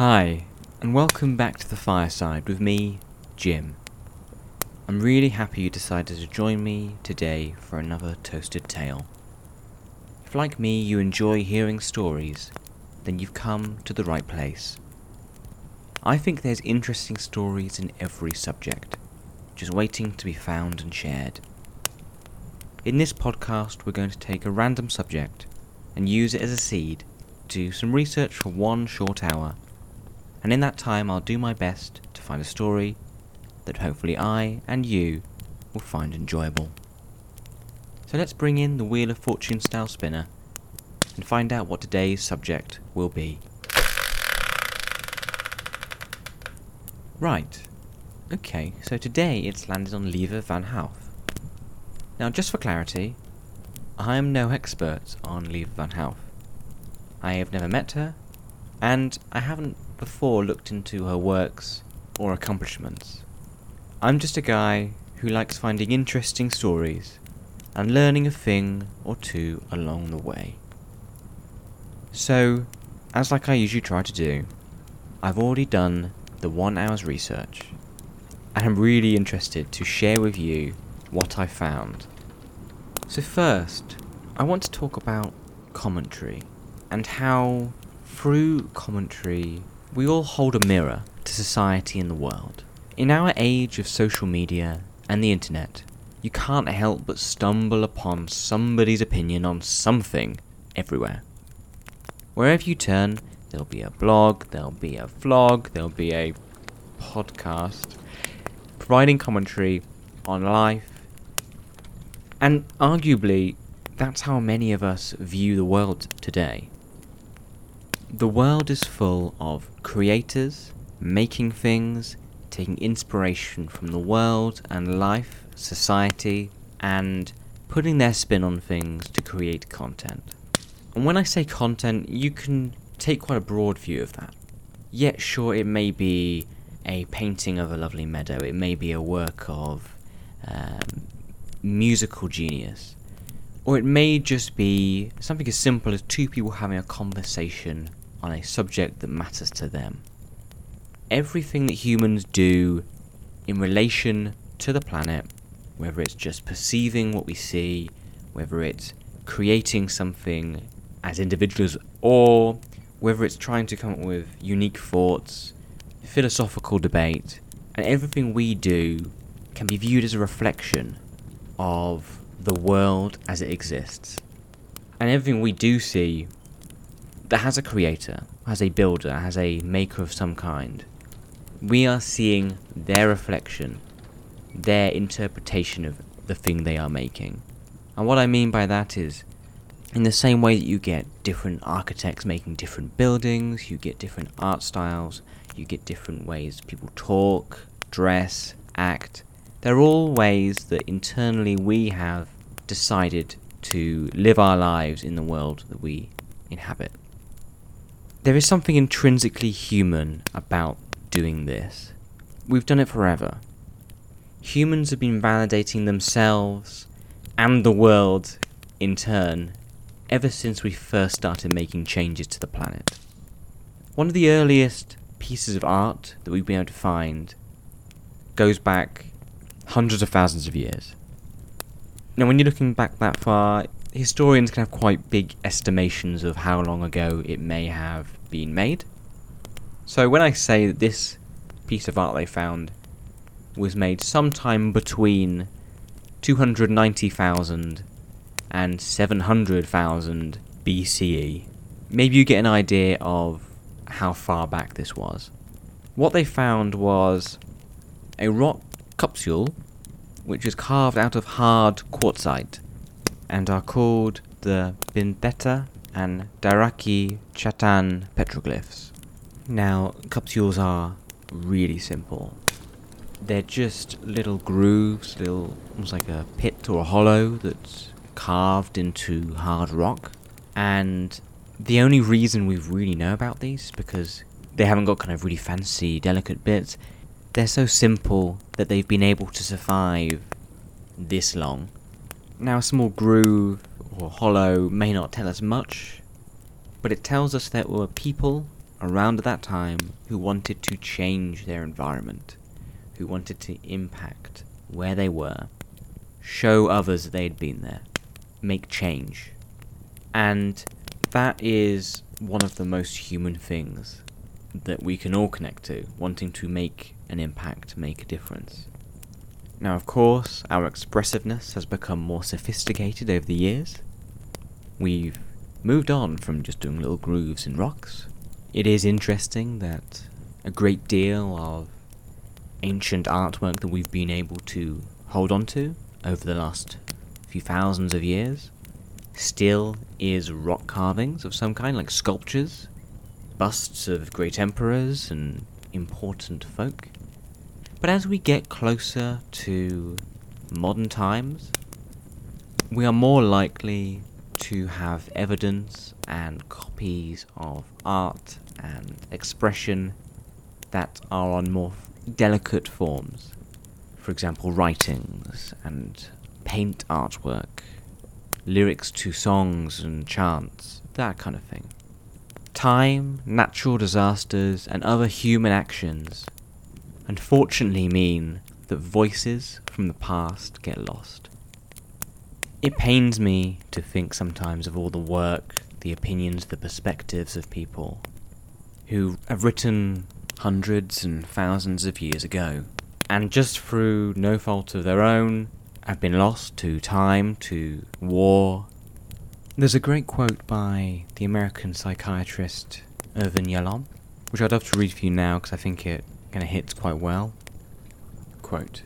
Hi, and welcome back to the Fireside with me, Jim. I'm really happy you decided to join me today for another Toasted Tale. If like me you enjoy hearing stories, then you've come to the right place. I think there's interesting stories in every subject, just waiting to be found and shared. In this podcast we're going to take a random subject and use it as a seed to do some research for one short hour. And in that time I'll do my best to find a story that hopefully I and you will find enjoyable. So let's bring in the Wheel of Fortune style spinner and find out what today's subject will be. Right, okay, so today it's landed on Lieve Van Hoof. Now just for clarity, I am no expert on Lieve Van Hoof. I have never met her, and I haven't before looked into her works or accomplishments. I'm just a guy who likes finding interesting stories and learning a thing or two along the way. So, as like I usually try to do, I've already done the 1 hour's research, and I'm really interested to share with you what I found. So first, I want to talk about commentary, and how through commentary we all hold a mirror to society and the world. In our age of social media and the internet, you can't help but stumble upon somebody's opinion on something everywhere. Wherever you turn, there'll be a blog, there'll be a vlog, there'll be a podcast, providing commentary on life. And arguably, that's how many of us view the world today. The world is full of creators, making things, taking inspiration from the world and life, society, and putting their spin on things to create content. And when I say content, you can take quite a broad view of that. Yet sure, it may be a painting of a lovely meadow, it may be a work of musical genius, or it may just be something as simple as two people having a conversation on a subject that matters to them. Everything that humans do in relation to the planet, whether it's just perceiving what we see, whether it's creating something as individuals, or whether it's trying to come up with unique thoughts, philosophical debate, and everything we do can be viewed as a reflection of the world as it exists. And everything we do see that has a creator, has a builder, has a maker of some kind, we are seeing their reflection, their interpretation of the thing they are making. And what I mean by that is, in the same way that you get different architects making different buildings, you get different art styles, you get different ways people talk, dress, act, they're all ways that internally we have decided to live our lives in the world that we inhabit. There is something intrinsically human about doing this. We've done it forever. Humans have been validating themselves and the world in turn ever since we first started making changes to the planet. One of the earliest pieces of art that we've been able to find goes back hundreds of thousands of years. Now, when you're looking back that far, historians can have quite big estimations of how long ago it may have been made. So when I say that this piece of art they found was made sometime between 290,000 and 700,000 BCE, maybe you get an idea of how far back this was. What they found was a rock capsule which is carved out of hard quartzite, and are called the Binteta and Daraki Chatan petroglyphs. Now, capsules are really simple. They're just little grooves, little, almost like a pit or a hollow that's carved into hard rock. And the only reason we really know about these is because they haven't got kind of really fancy, delicate bits. They're so simple that they've been able to survive this long. Now, a small groove or hollow may not tell us much, but it tells us that there were people around that time who wanted to change their environment, who wanted to impact where they were, show others they'd been there, make change. And that is one of the most human things that we can all connect to, wanting to make an impact, make a difference. Now, of course, our expressiveness has become more sophisticated over the years. We've moved on from just doing little grooves in rocks. It is interesting that a great deal of ancient artwork that we've been able to hold on to over the last few thousands of years still is rock carvings of some kind, like sculptures, busts of great emperors and important folk. But as we get closer to modern times, we are more likely to have evidence and copies of art and expression that are on more delicate forms. For example, writings and paint artwork, lyrics to songs and chants, that kind of thing. Time, natural disasters, and other human actions unfortunately mean that voices from the past get lost. It pains me to think sometimes of all the work, the opinions, the perspectives of people who have written hundreds and thousands of years ago, and just through no fault of their own, have been lost to time, to war. There's a great quote by the American psychiatrist Irvin Yalom, which I'd love to read for you now because I think it kind of hits quite well. Quote,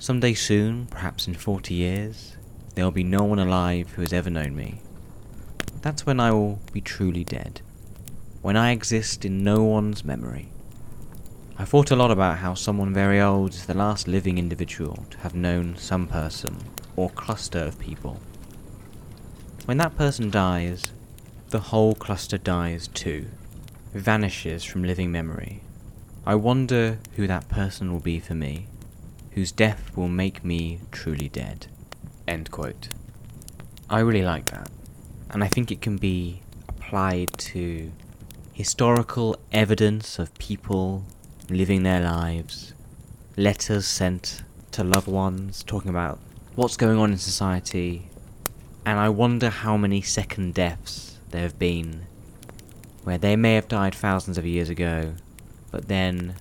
"Someday soon, perhaps in 40 years, there'll be no one alive who has ever known me. That's when I will be truly dead, when I exist in no one's memory. I thought a lot about how someone very old is the last living individual to have known some person or cluster of people. When that person dies, the whole cluster dies too, vanishes from living memory. I wonder who that person will be for me, whose death will make me truly dead." End quote. I really like that, and I think it can be applied to historical evidence of people living their lives, letters sent to loved ones talking about what's going on in society, and I wonder how many second deaths there have been, where they may have died thousands of years ago, but then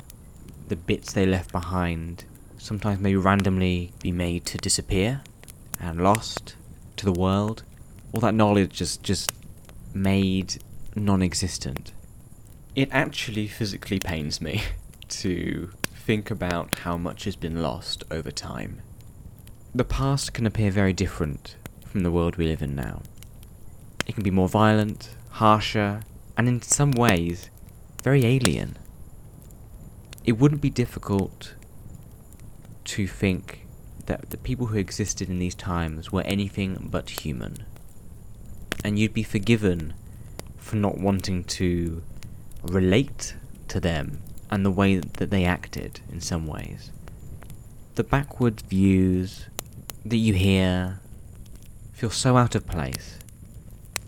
the bits they left behind sometimes may randomly be made to disappear and lost to the world, all that knowledge is just made non-existent. It actually physically pains me to think about how much has been lost over time. The past can appear very different from the world we live in now. It can be more violent, harsher, and in some ways, very alien. It wouldn't be difficult to think that the people who existed in these times were anything but human. And you'd be forgiven for not wanting to relate to them and the way that they acted in some ways. The backward views that you hear feel so out of place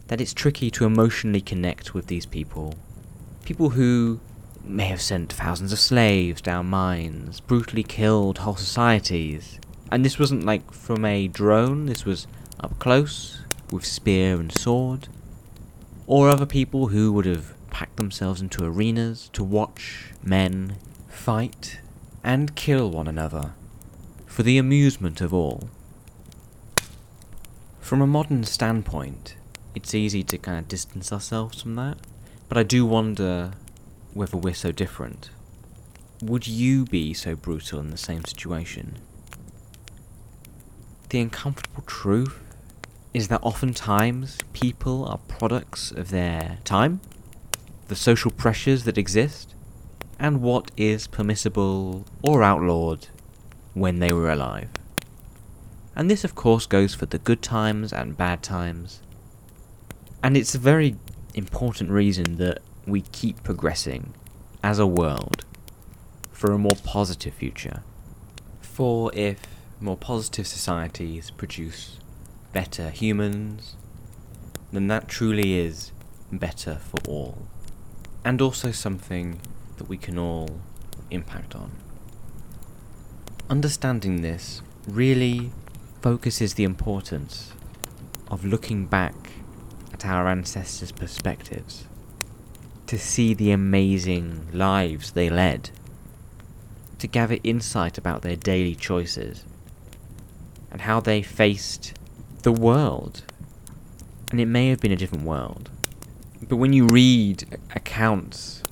that it's tricky to emotionally connect with these people. People who may have sent thousands of slaves down mines, brutally killed whole societies. And this wasn't like from a drone, this was up close, with spear and sword. Or other people who would have packed themselves into arenas to watch men fight and kill one another, for the amusement of all. From a modern standpoint, it's easy to kind of distance ourselves from that, but I do wonder whether we're so different. Would you be so brutal in the same situation? The uncomfortable truth is that oftentimes people are products of their time, the social pressures that exist, and what is permissible or outlawed when they were alive. And this of course goes for the good times and bad times. And it's a very important reason that we keep progressing as a world for a more positive future. For if more positive societies produce better humans, then that truly is better for all. and also something that we can all impact on. Understanding this really focuses the importance of looking back at our ancestors' perspectives to see the amazing lives they led, to gather insight about their daily choices and how they faced the world. And it may have been a different world, but when you read accounts,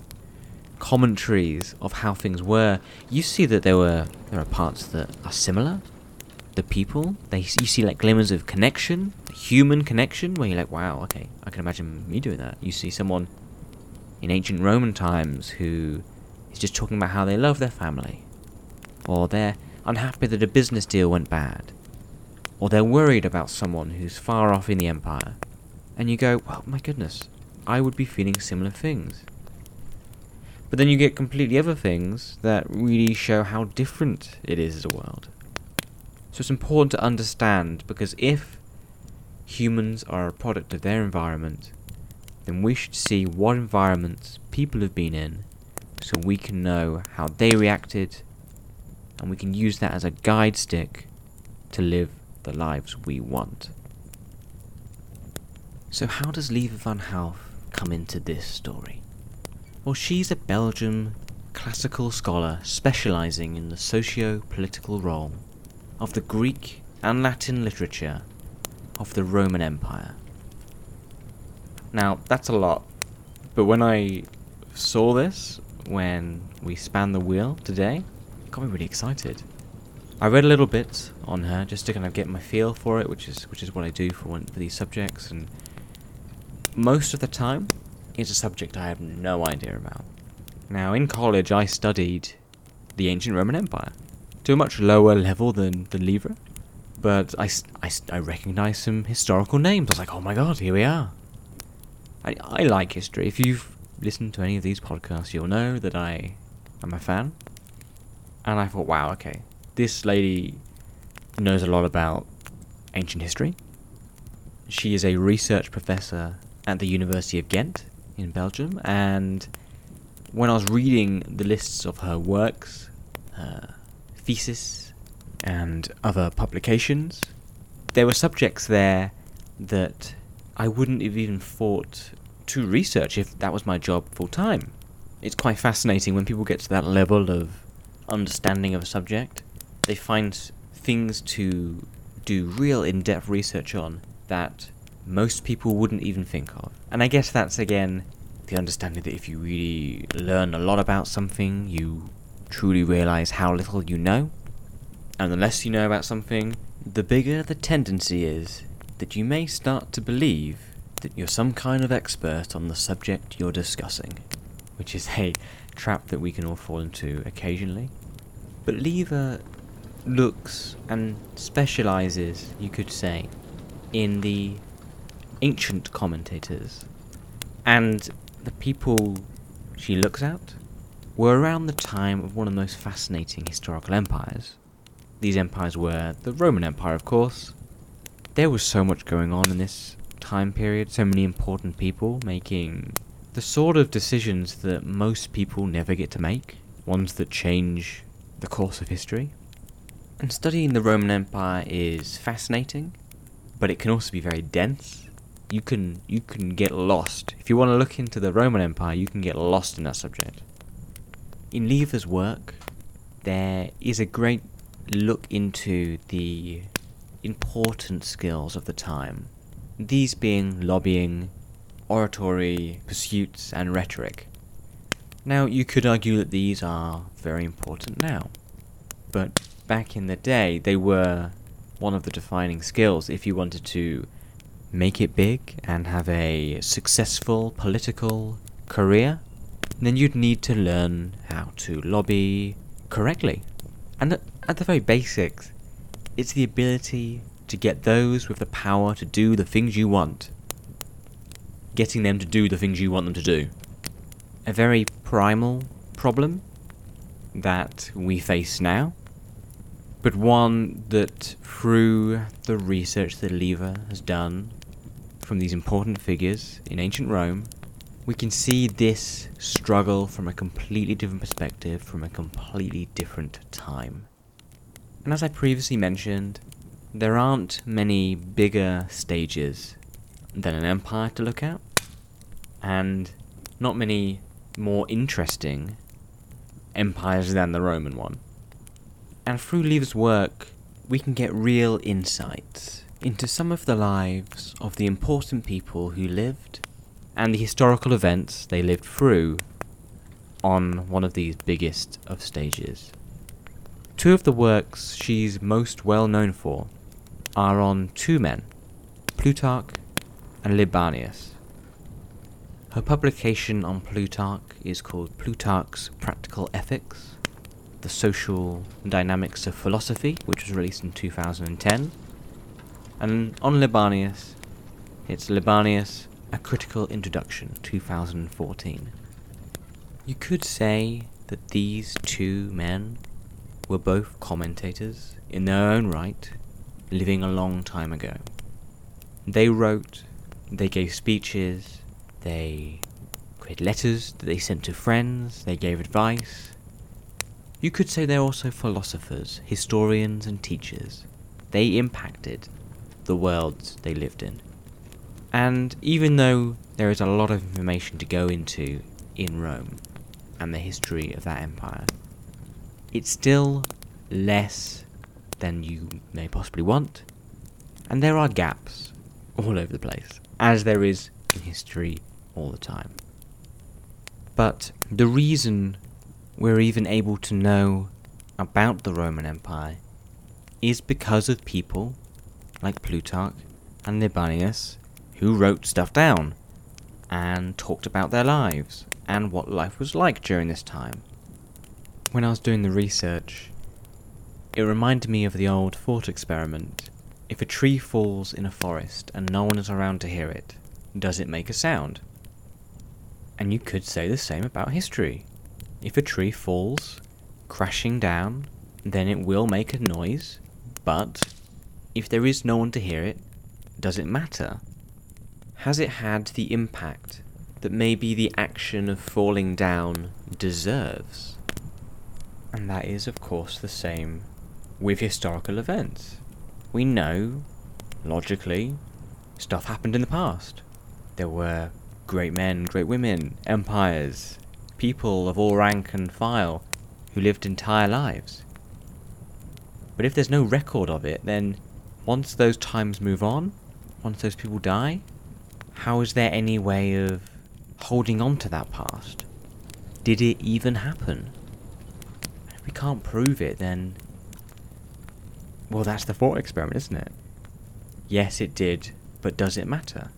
commentaries of how things were, you see that there are parts that are similar. The people, you see like glimmers of connection, human connection, where you're like, wow, okay, I can imagine me doing that. You see someone in ancient Roman times who is just talking about how they love their family, or they're unhappy that a business deal went bad, or they're worried about someone who's far off in the empire. And you go, well, my goodness, I would be feeling similar things. But then you get completely other things that really show how different it is as a world. So it's important to understand, because if humans are a product of their environment, then we should see what environments people have been in so we can know how they reacted, and we can use that as a guide stick to live the lives we want. So how does Lieve Van Hoof come into this story? Well, she's a Belgian classical scholar specialising in the socio-political role of the Greek and Latin literature of the Roman Empire. Now, that's a lot, but when I saw this, when we span the wheel today, it got me really excited. I read a little bit on her just to kind of get my feel for it, which is what I do for these subjects, and most of the time it's a subject I have no idea about. Now, in college I studied the ancient Roman Empire to a much lower level than Lieve, but I recognised some historical names. I was like, oh my god, here we are. I like history. If you've listened to any of these podcasts, you'll know that I am a fan, and I thought, wow, okay, this lady knows a lot about ancient history. She is a research professor at the University of Ghent in Belgium, and when I was reading the lists of her works, her thesis, and other publications, there were subjects there that I wouldn't have even thought to research if that was my job full time. It's quite fascinating when people get to that level of understanding of a subject. They find things to do real in-depth research on that most people wouldn't even think of. And I guess that's, again, the understanding that if you really learn a lot about something, you truly realise how little you know. And the less you know about something, the bigger the tendency is that you may start to believe that you're some kind of expert on the subject you're discussing, which is a trap that we can all fall into occasionally. But Lieve looks and specialises, you could say, in the ancient commentators, and the people she looks at were around the time of one of the most fascinating historical empires. These empires were the Roman Empire, of course. There was so much going on in this time period, so many important people making the sort of decisions that most people never get to make, ones that change the course of history. And studying the Roman Empire is fascinating, but it can also be very dense. You can get lost. If you want to look into the Roman Empire, you can get lost in that subject. In Lieve's work, there is a great look into the important skills of the time, these being lobbying, oratory, pursuits, and rhetoric. Now, you could argue that these are very important now, but back in the day, they were one of the defining skills if you wanted to make it big and have a successful political career. Then you'd need to learn how to lobby correctly. And at the very basics, it's the ability to get those with the power to do the things you want. Getting them to do the things you want them to do. A very primal problem that we face now, but one that, through the research that Lieve has done from these important figures in ancient Rome, we can see this struggle from a completely different perspective, from a completely different time. And as I previously mentioned, there aren't many bigger stages than an empire to look at, and not many more interesting empires than the Roman one. And through Lieve's work, we can get real insights into some of the lives of the important people who lived and the historical events they lived through on one of these biggest of stages. Two of the works she's most well known for are on two men, Plutarch and Libanius. Her publication on Plutarch is called Plutarch's Practical Ethics, The Social Dynamics of Philosophy, which was released in 2010. And on Libanius, it's Libanius, A Critical Introduction, 2014. You could say that these two men were both commentators in their own right, living a long time ago. They wrote, they gave speeches, they created letters that they sent to friends, they gave advice. You could say they're also philosophers, historians and teachers. They impacted the worlds they lived in. And even though there is a lot of information to go into in Rome and the history of that empire, it's still less than you may possibly want, and there are gaps all over the place, as there is in history all the time. But the reason we're even able to know about the Roman Empire is because of people like Plutarch and Libanius, who wrote stuff down and talked about their lives and what life was like during this time. When I was doing the research, it reminded me of the old thought experiment. If a tree falls in a forest and no one is around to hear it, does it make a sound? And you could say the same about history. If a tree falls, crashing down, then it will make a noise, but if there is no one to hear it, does it matter? Has it had the impact that maybe the action of falling down deserves? And that is, of course, the same with historical events. We know, logically, stuff happened in the past. There were great men, great women, empires, people of all rank and file who lived entire lives. But if there's no record of it, then once those times move on, once those people die, how is there any way of holding on to that past? Did it even happen? If we can't prove it, then, well, that's the thought experiment, isn't it? Yes, it did, but does it matter?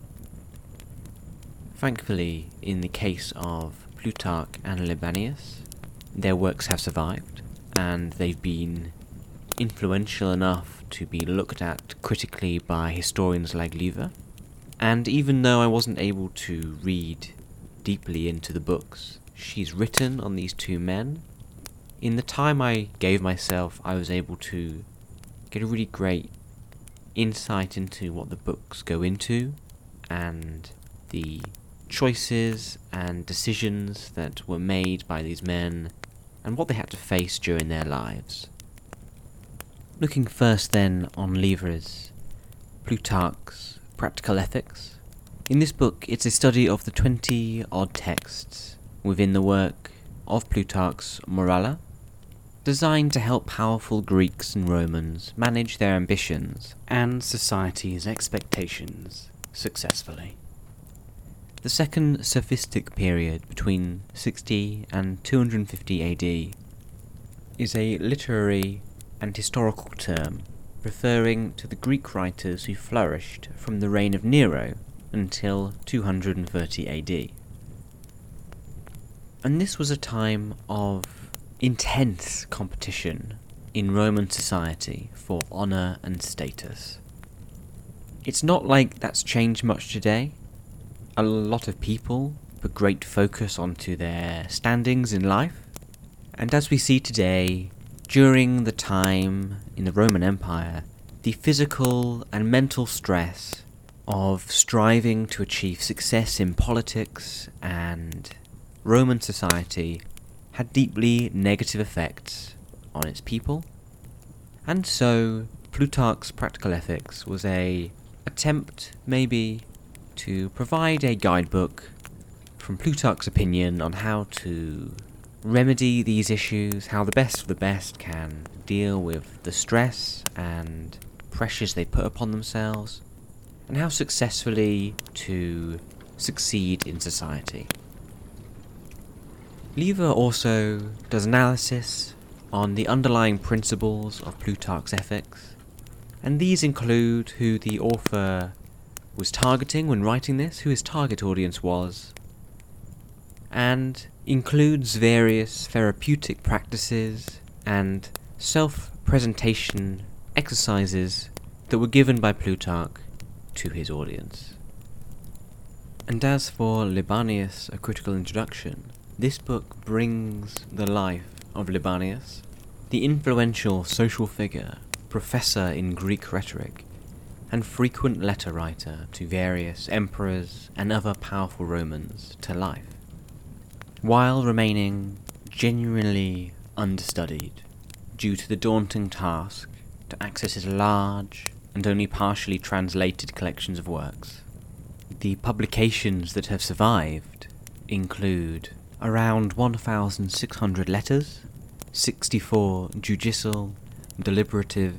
Thankfully, in the case of Plutarch and Libanius, their works have survived, and they've been influential enough to be looked at critically by historians like Lieve. And even though I wasn't able to read deeply into the books she's written on these two men, in the time I gave myself, I was able to get a really great insight into what the books go into, and the choices and decisions that were made by these men, and what they had to face during their lives. Looking first then on Lieve's Plutarch's Practical Ethics. In this book, it's a study of the 20-odd texts within the work of Plutarch's Morala, designed to help powerful Greeks and Romans manage their ambitions and society's expectations successfully. The Second Sophistic Period, between 60 and 250 AD, is a literary and historical term referring to the Greek writers who flourished from the reign of Nero until 230 AD. And this was a time of intense competition in Roman society for honour and status. It's not like that's changed much today. A lot of people put great focus onto their standings in life, and as we see today, during the time in the Roman Empire, the physical and mental stress of striving to achieve success in politics and Roman society had deeply negative effects on its people, and so Plutarch's Practical Ethics was an attempt, maybe, to provide a guidebook from Plutarch's opinion on how to remedy these issues, how the best of the best can deal with the stress and pressures they put upon themselves, and how successfully to succeed in society. Lieve also does analysis on the underlying principles of Plutarch's ethics, and these include who the author was targeting when writing this, who his target audience was, and includes various therapeutic practices and self-presentation exercises that were given by Plutarch to his audience. And as for Libanius, A Critical Introduction, this book brings the life of Libanius, the influential social figure, professor in Greek rhetoric, and frequent letter writer to various emperors and other powerful Romans, to life, while remaining genuinely understudied due to the daunting task to access his large and only partially translated collections of works. The publications that have survived include around 1,600 letters, 64 judicial, deliberative,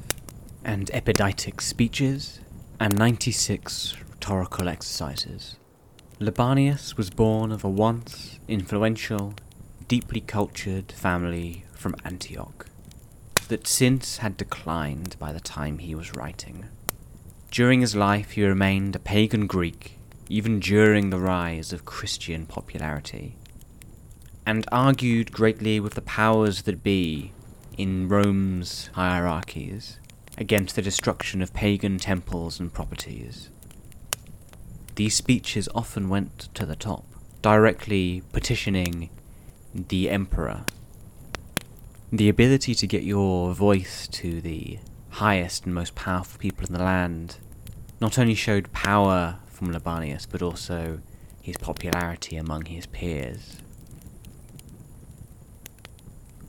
and epideictic speeches, and 96 rhetorical exercises. Libanius was born of a once influential, deeply cultured family from Antioch that since had declined by the time he was writing. During his life he remained a pagan Greek, even during the rise of Christian popularity, and argued greatly with the powers that be in Rome's hierarchies against the destruction of pagan temples and properties. These speeches often went to the top, directly petitioning the emperor. The ability to get your voice to the highest and most powerful people in the land not only showed power from Libanius, but also his popularity among his peers.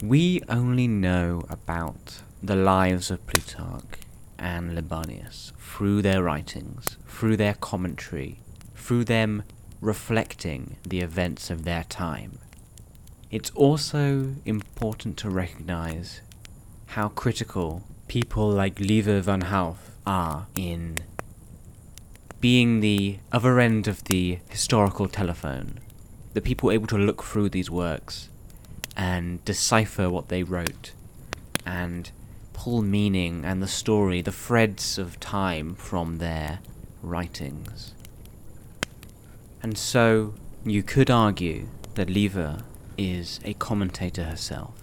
We only know about the lives of Plutarch and Libanius through their writings, through their commentary, through them reflecting the events of their time. It's also important to recognise how critical people like Lieve Van Hoof are in being the other end of the historical telephone, the people able to look through these works and decipher what they wrote, and pull meaning and the story, the threads of time from their writings. And so you could argue that Lieve is a commentator herself,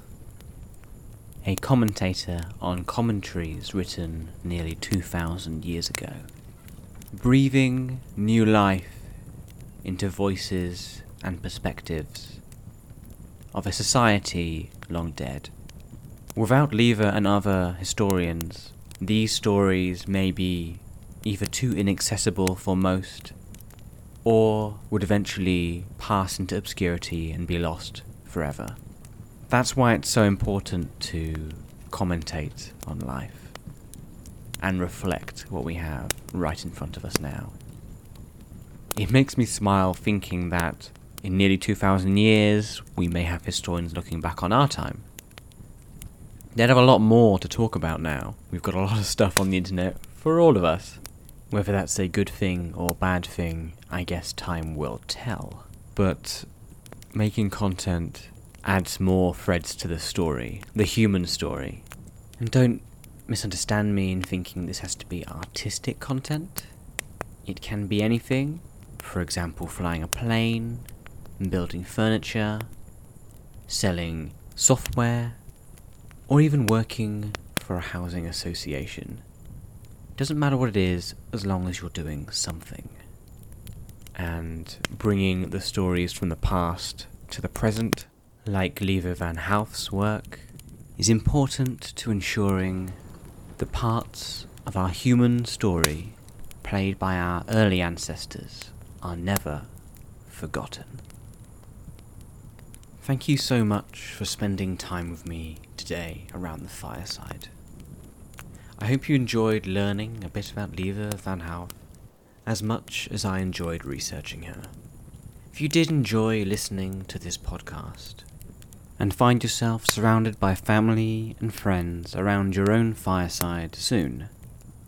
a commentator on commentaries written nearly 2,000 years ago, breathing new life into voices and perspectives of a society long dead. Without Lieve and other historians, these stories may be either too inaccessible for most, or would eventually pass into obscurity and be lost forever. That's why it's so important to commentate on life and reflect what we have right in front of us now. It makes me smile thinking that in nearly 2,000 years, we may have historians looking back on our time. They'd have a lot more to talk about now. We've got a lot of stuff on the internet for all of us. Whether that's a good thing or bad thing, I guess time will tell. But making content adds more threads to the story, the human story. And don't misunderstand me in thinking this has to be artistic content. It can be anything. For example, flying a plane, building furniture, selling software, or even working for a housing association. Doesn't matter what it is, as long as you're doing something. And bringing the stories from the past to the present, like Lieve Van Hoof's work, is important to ensuring the parts of our human story played by our early ancestors are never forgotten. Thank you so much for spending time with me today around the fireside. I hope you enjoyed learning a bit about Lieve Van Hoof as much as I enjoyed researching her. If you did enjoy listening to this podcast and find yourself surrounded by family and friends around your own fireside soon,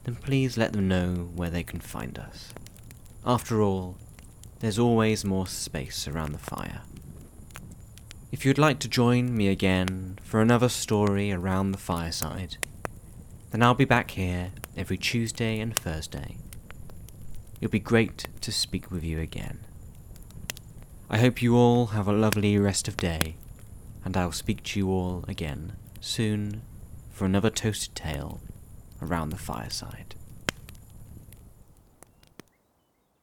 then please let them know where they can find us. After all, there's always more space around the fire. If you'd like to join me again for another story around the fireside, then I'll be back here every Tuesday and Thursday. It'll be great to speak with you again. I hope you all have a lovely rest of day, and I'll speak to you all again soon for another toasted tale around the fireside.